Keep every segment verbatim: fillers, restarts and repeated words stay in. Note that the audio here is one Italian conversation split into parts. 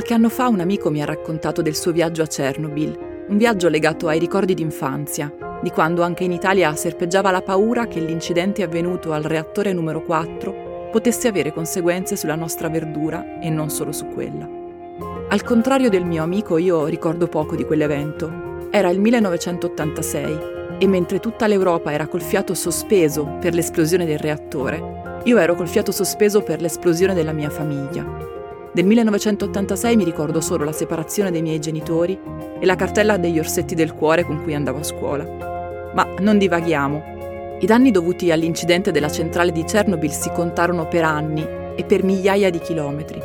Qualche anno fa un amico mi ha raccontato del suo viaggio a Chernobyl, un viaggio legato ai ricordi d'infanzia, di quando anche in Italia serpeggiava la paura che l'incidente avvenuto al reattore numero quattro potesse avere conseguenze sulla nostra verdura e non solo su quella. Al contrario del mio amico, io ricordo poco di quell'evento. Era il millenovecentottantasei. E mentre tutta l'Europa era col fiato sospeso per l'esplosione del reattore, io ero col fiato sospeso per l'esplosione della mia famiglia. Del millenovecentottantasei mi ricordo solo la separazione dei miei genitori e la cartella degli orsetti del cuore con cui andavo a scuola. Ma non divaghiamo. I danni dovuti all'incidente della centrale di Chernobyl si contarono per anni e per migliaia di chilometri,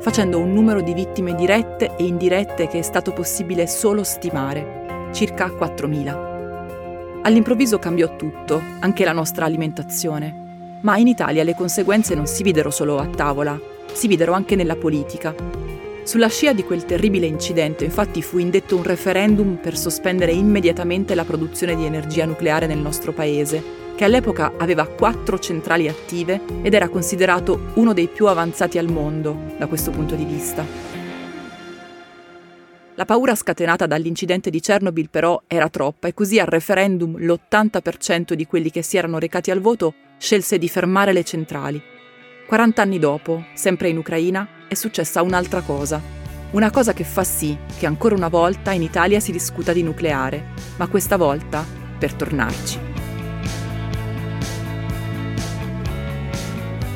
facendo un numero di vittime dirette e indirette che è stato possibile solo stimare, circa quattromila. All'improvviso cambiò tutto, anche la nostra alimentazione. Ma in Italia le conseguenze non si videro solo a tavola, si videro anche nella politica. Sulla scia di quel terribile incidente, infatti, fu indetto un referendum per sospendere immediatamente la produzione di energia nucleare nel nostro paese, che all'epoca aveva quattro centrali attive ed era considerato uno dei più avanzati al mondo da questo punto di vista. La paura scatenata dall'incidente di Chernobyl però era troppa e così al referendum l'ottanta per cento di quelli che si erano recati al voto scelse di fermare le centrali. quaranta anni dopo, sempre in Ucraina, è successa un'altra cosa. Una cosa che fa sì che ancora una volta in Italia si discuta di nucleare, ma questa volta per tornarci.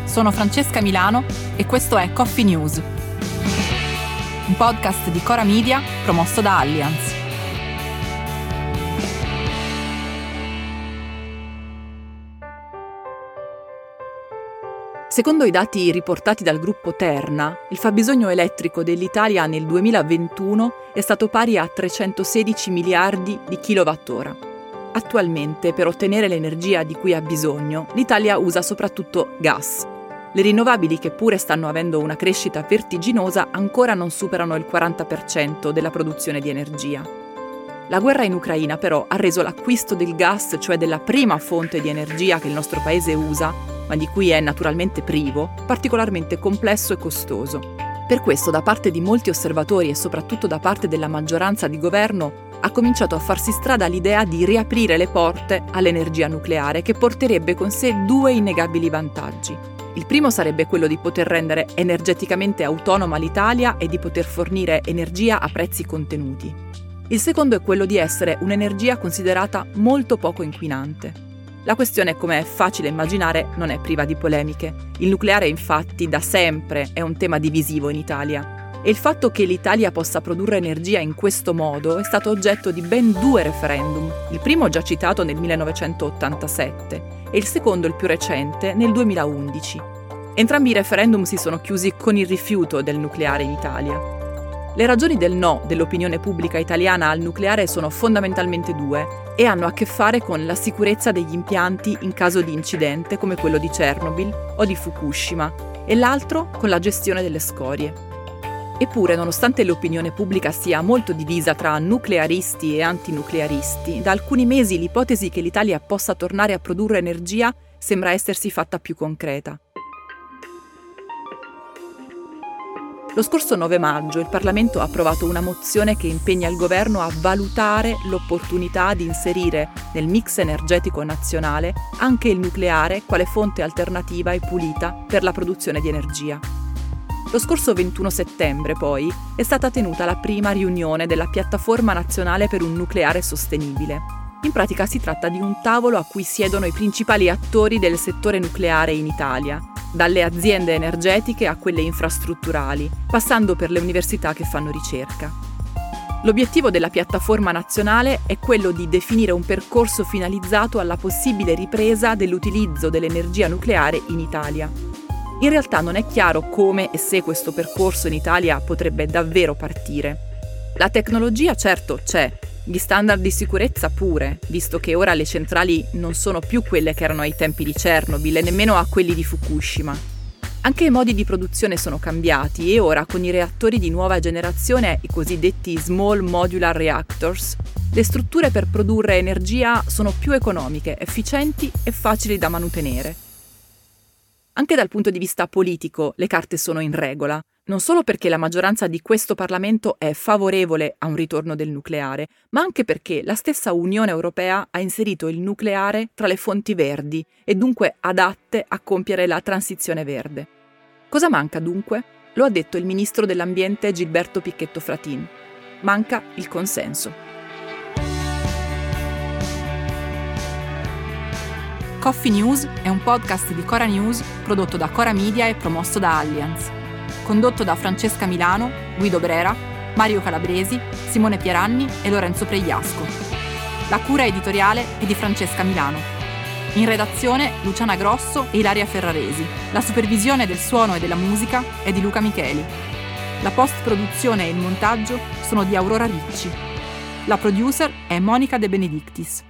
Sono Francesca Milano e questo è Coffee News, un podcast di Cora Media promosso da Allianz. Secondo i dati riportati dal gruppo Terna, il fabbisogno elettrico dell'Italia nel duemilaventuno è stato pari a trecentosedici miliardi di kilowattora. Attualmente, per ottenere l'energia di cui ha bisogno, l'Italia usa soprattutto gas. Le rinnovabili, che pure stanno avendo una crescita vertiginosa, ancora non superano il quaranta per cento della produzione di energia. La guerra in Ucraina però ha reso l'acquisto del gas, cioè della prima fonte di energia che il nostro paese usa, ma di cui è naturalmente privo, particolarmente complesso e costoso. Per questo, da parte di molti osservatori e soprattutto da parte della maggioranza di governo, ha cominciato a farsi strada l'idea di riaprire le porte all'energia nucleare, che porterebbe con sé due innegabili vantaggi. Il primo sarebbe quello di poter rendere energeticamente autonoma l'Italia e di poter fornire energia a prezzi contenuti. Il secondo è quello di essere un'energia considerata molto poco inquinante. La questione, come è facile immaginare, non è priva di polemiche. Il nucleare, infatti, da sempre è un tema divisivo in Italia. E il fatto che l'Italia possa produrre energia in questo modo è stato oggetto di ben due referendum. Il primo già citato nel millenovecentottantasette. E il secondo, il più recente, nel duemilaundici. Entrambi i referendum si sono chiusi con il rifiuto del nucleare in Italia. Le ragioni del no dell'opinione pubblica italiana al nucleare sono fondamentalmente due e hanno a che fare con la sicurezza degli impianti in caso di incidente come quello di Chernobyl o di Fukushima, e l'altro con la gestione delle scorie. Eppure, nonostante l'opinione pubblica sia molto divisa tra nuclearisti e antinuclearisti, da alcuni mesi l'ipotesi che l'Italia possa tornare a produrre energia sembra essersi fatta più concreta. Lo scorso nove maggio il Parlamento ha approvato una mozione che impegna il governo a valutare l'opportunità di inserire nel mix energetico nazionale anche il nucleare quale fonte alternativa e pulita per la produzione di energia. Lo scorso ventuno settembre, poi, è stata tenuta la prima riunione della Piattaforma Nazionale per un Nucleare Sostenibile. In pratica si tratta di un tavolo a cui siedono i principali attori del settore nucleare in Italia, dalle aziende energetiche a quelle infrastrutturali, passando per le università che fanno ricerca. L'obiettivo della Piattaforma Nazionale è quello di definire un percorso finalizzato alla possibile ripresa dell'utilizzo dell'energia nucleare in Italia. In realtà non è chiaro come e se questo percorso in Italia potrebbe davvero partire. La tecnologia certo c'è, gli standard di sicurezza pure, visto che ora le centrali non sono più quelle che erano ai tempi di Chernobyl e nemmeno a quelli di Fukushima. Anche i modi di produzione sono cambiati e ora con i reattori di nuova generazione, i cosiddetti Small Modular Reactors, le strutture per produrre energia sono più economiche, efficienti e facili da mantenere. Anche dal punto di vista politico le carte sono in regola. non solo perché la maggioranza di questo Parlamento è favorevole a un ritorno del nucleare, ma anche perché la stessa Unione Europea ha inserito il nucleare tra le fonti verdi e dunque adatte a compiere la transizione verde. Cosa manca dunque? Lo ha detto il ministro dell'Ambiente Gilberto Picchetto Fratin. Manca il consenso. Coffee News è un podcast di Cora News prodotto da Cora Media e promosso da Allianz. Condotto da Francesca Milano, Guido Brera, Mario Calabresi, Simone Pieranni e Lorenzo Pregliasco. La cura editoriale è di Francesca Milano. In redazione Luciana Grosso e Ilaria Ferraresi. La supervisione del suono e della musica è di Luca Micheli. La post-produzione e il montaggio sono di Aurora Ricci. La producer è Monica De Benedictis.